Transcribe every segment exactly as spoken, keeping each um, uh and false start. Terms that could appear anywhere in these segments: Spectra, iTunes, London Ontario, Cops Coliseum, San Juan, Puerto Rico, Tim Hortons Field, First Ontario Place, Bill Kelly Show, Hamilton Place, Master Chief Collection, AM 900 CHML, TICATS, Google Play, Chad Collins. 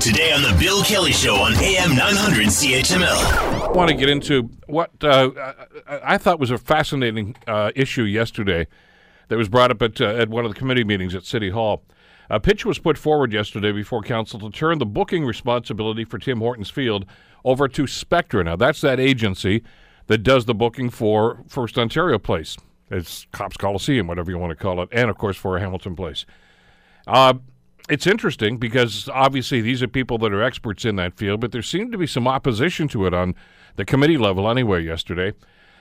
Today on the Bill Kelly Show on A M nine hundred C H M L. I want to get into what uh, I thought was a fascinating uh, issue yesterday that was brought up at, uh, at one of the committee meetings at City Hall. A pitch was put forward yesterday before Council to turn the booking responsibility for Tim Hortons Field over to Spectra. Now, that's that agency that does the booking for First Ontario Place. It's Cops Coliseum, whatever you want to call it, and, of course, for Hamilton Place. Uh, it's interesting because, obviously, these are people that are experts in that field, but there seemed to be some opposition to it on the committee level anyway yesterday.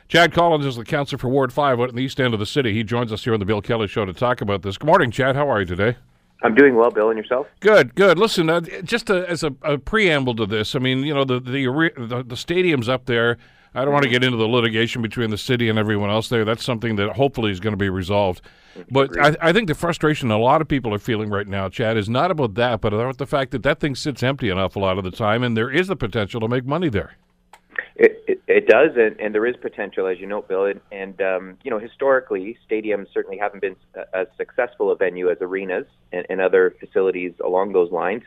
Chad Collins is the councillor for Ward five out in the east end of the city. He joins us here on the Bill Kelly Show to talk about this. Good morning, Chad. How are you today? I'm doing well, Bill, and yourself? Good, good. Listen, uh, just a, as a, a preamble to this, I mean, you know, the the, the, the stadium's up there. I don't want to get into the litigation between the city and everyone else there. That's something that hopefully is going to be resolved. But I, I think the frustration a lot of people are feeling right now, Chad, is not about that, but about the fact that that thing sits empty an awful lot of the time, and there is the potential to make money there. It it, it does, and, and there is potential, as you know, Bill. And, and um, you know, historically, stadiums certainly haven't been as successful a venue as arenas and, and other facilities along those lines.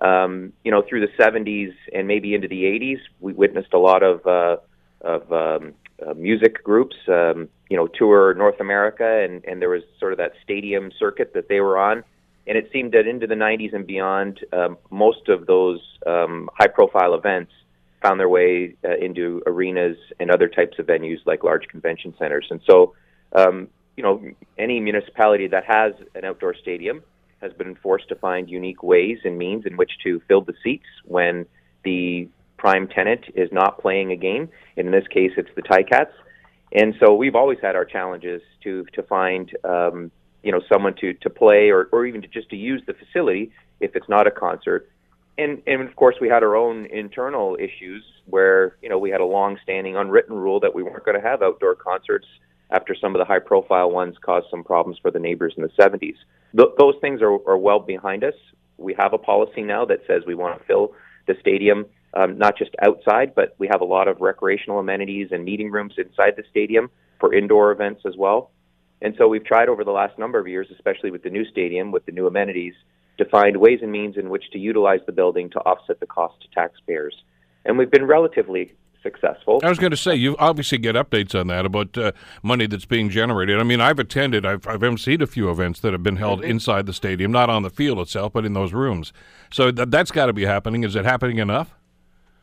Um, you know, through the seventies and maybe into the eighties, we witnessed a lot of uh, of um, uh, music groups, um, you know, tour North America, and, and there was sort of that stadium circuit that they were on. And it seemed that into the nineties and beyond, um, most of those um, high-profile events found their way uh, into arenas and other types of venues like large convention centers. And so, um, you know, any municipality that has an outdoor stadium has been forced to find unique ways and means in which to fill the seats when the prime tenant is not playing a game. And in this case, it's the TICATS. And so we've always had our challenges to to find, um, you know, someone to, to play or, or even to just to use the facility if it's not a concert. And, and of course, we had our own internal issues where, you know, we had a long-standing unwritten rule that we weren't going to have outdoor concerts after some of the high-profile ones caused some problems for the neighbors in the seventies. Th- those things are, are well behind us. We have a policy now that says we want to fill the stadium, um, not just outside, but we have a lot of recreational amenities and meeting rooms inside the stadium for indoor events as well. And so we've tried over the last number of years, especially with the new stadium, with the new amenities, to find ways and means in which to utilize the building to offset the cost to taxpayers. And we've been relatively successful. I was going to say, you obviously get updates on that about uh, money that's being generated. I mean, I've attended, I've, I've emceed a few events that have been held mm-hmm. inside the stadium, not on the field itself, but in those rooms. So th- that's got to be happening. Is it happening enough?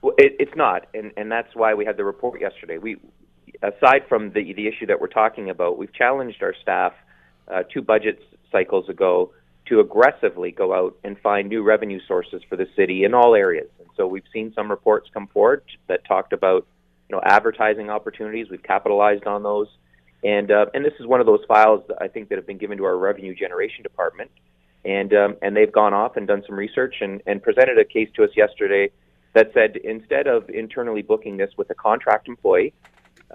Well, it, it's not, and, and that's why we had the report yesterday. We, aside from the, the issue that we're talking about, we've challenged our staff uh, two budget cycles ago to aggressively go out and find new revenue sources for the city in all areas. And so we've seen some reports come forward that talked about, you know, advertising opportunities. We've capitalized on those. And uh, and this is one of those files that I think that have been given to our revenue generation department. And um, and they've gone off and done some research and, and presented a case to us yesterday that said instead of internally booking this with a contract employee,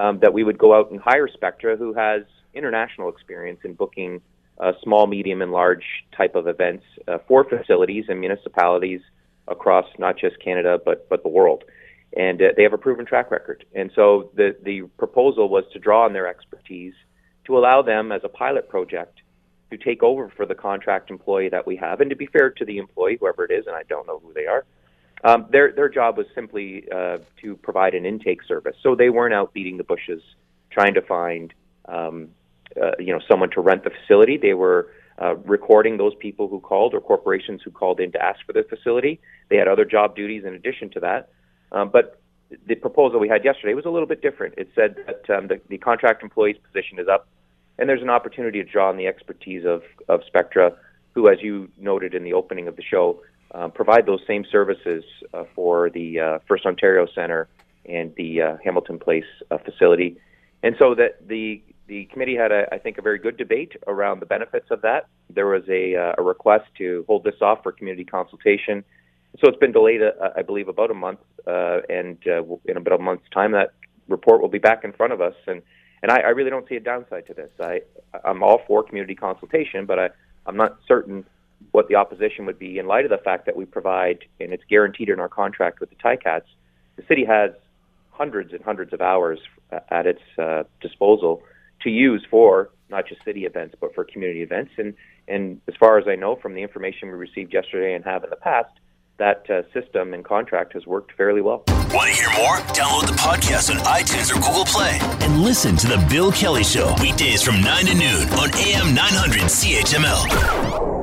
um, that we would go out and hire Spectra, who has international experience in booking Uh, small, medium, and large type of events uh, for facilities and municipalities across not just Canada but but the world, and uh, they have a proven track record. And so the the proposal was to draw on their expertise to allow them as a pilot project to take over for the contract employee that we have. And to be fair to the employee, whoever it is, and I don't know who they are, um, their their job was simply uh, to provide an intake service. So they weren't out beating the bushes trying to find Um, Uh, you know, someone to rent the facility. They were uh, recording those people who called or corporations who called in to ask for the facility. They had other job duties in addition to that. Um, but the proposal we had yesterday was a little bit different. It said that um, the, the contract employee's position is up, and there's an opportunity to draw on the expertise of, of Spectra, who, as you noted in the opening of the show, uh, provide those same services uh, for the uh, First Ontario Centre and the uh, Hamilton Place uh, facility. And so that the The committee had, a, I think, a very good debate around the benefits of that. There was a, uh, a request to hold this off for community consultation. So it's been delayed, uh, I believe, about a month, uh, and uh, in about a month's time, that report will be back in front of us. And, and I, I really don't see a downside to this. I, I'm all for community consultation, but I, I'm not certain what the opposition would be in light of the fact that we provide, and it's guaranteed in our contract with the TICATS, the city has hundreds and hundreds of hours at its uh, disposal to use for not just city events, but for community events. And, and as far as I know, from the information we received yesterday and have in the past, that uh, system and contract has worked fairly well. Want to hear more? Download the podcast on iTunes or Google Play and listen to The Bill Kelly Show weekdays from nine to noon on A M nine hundred C H M L.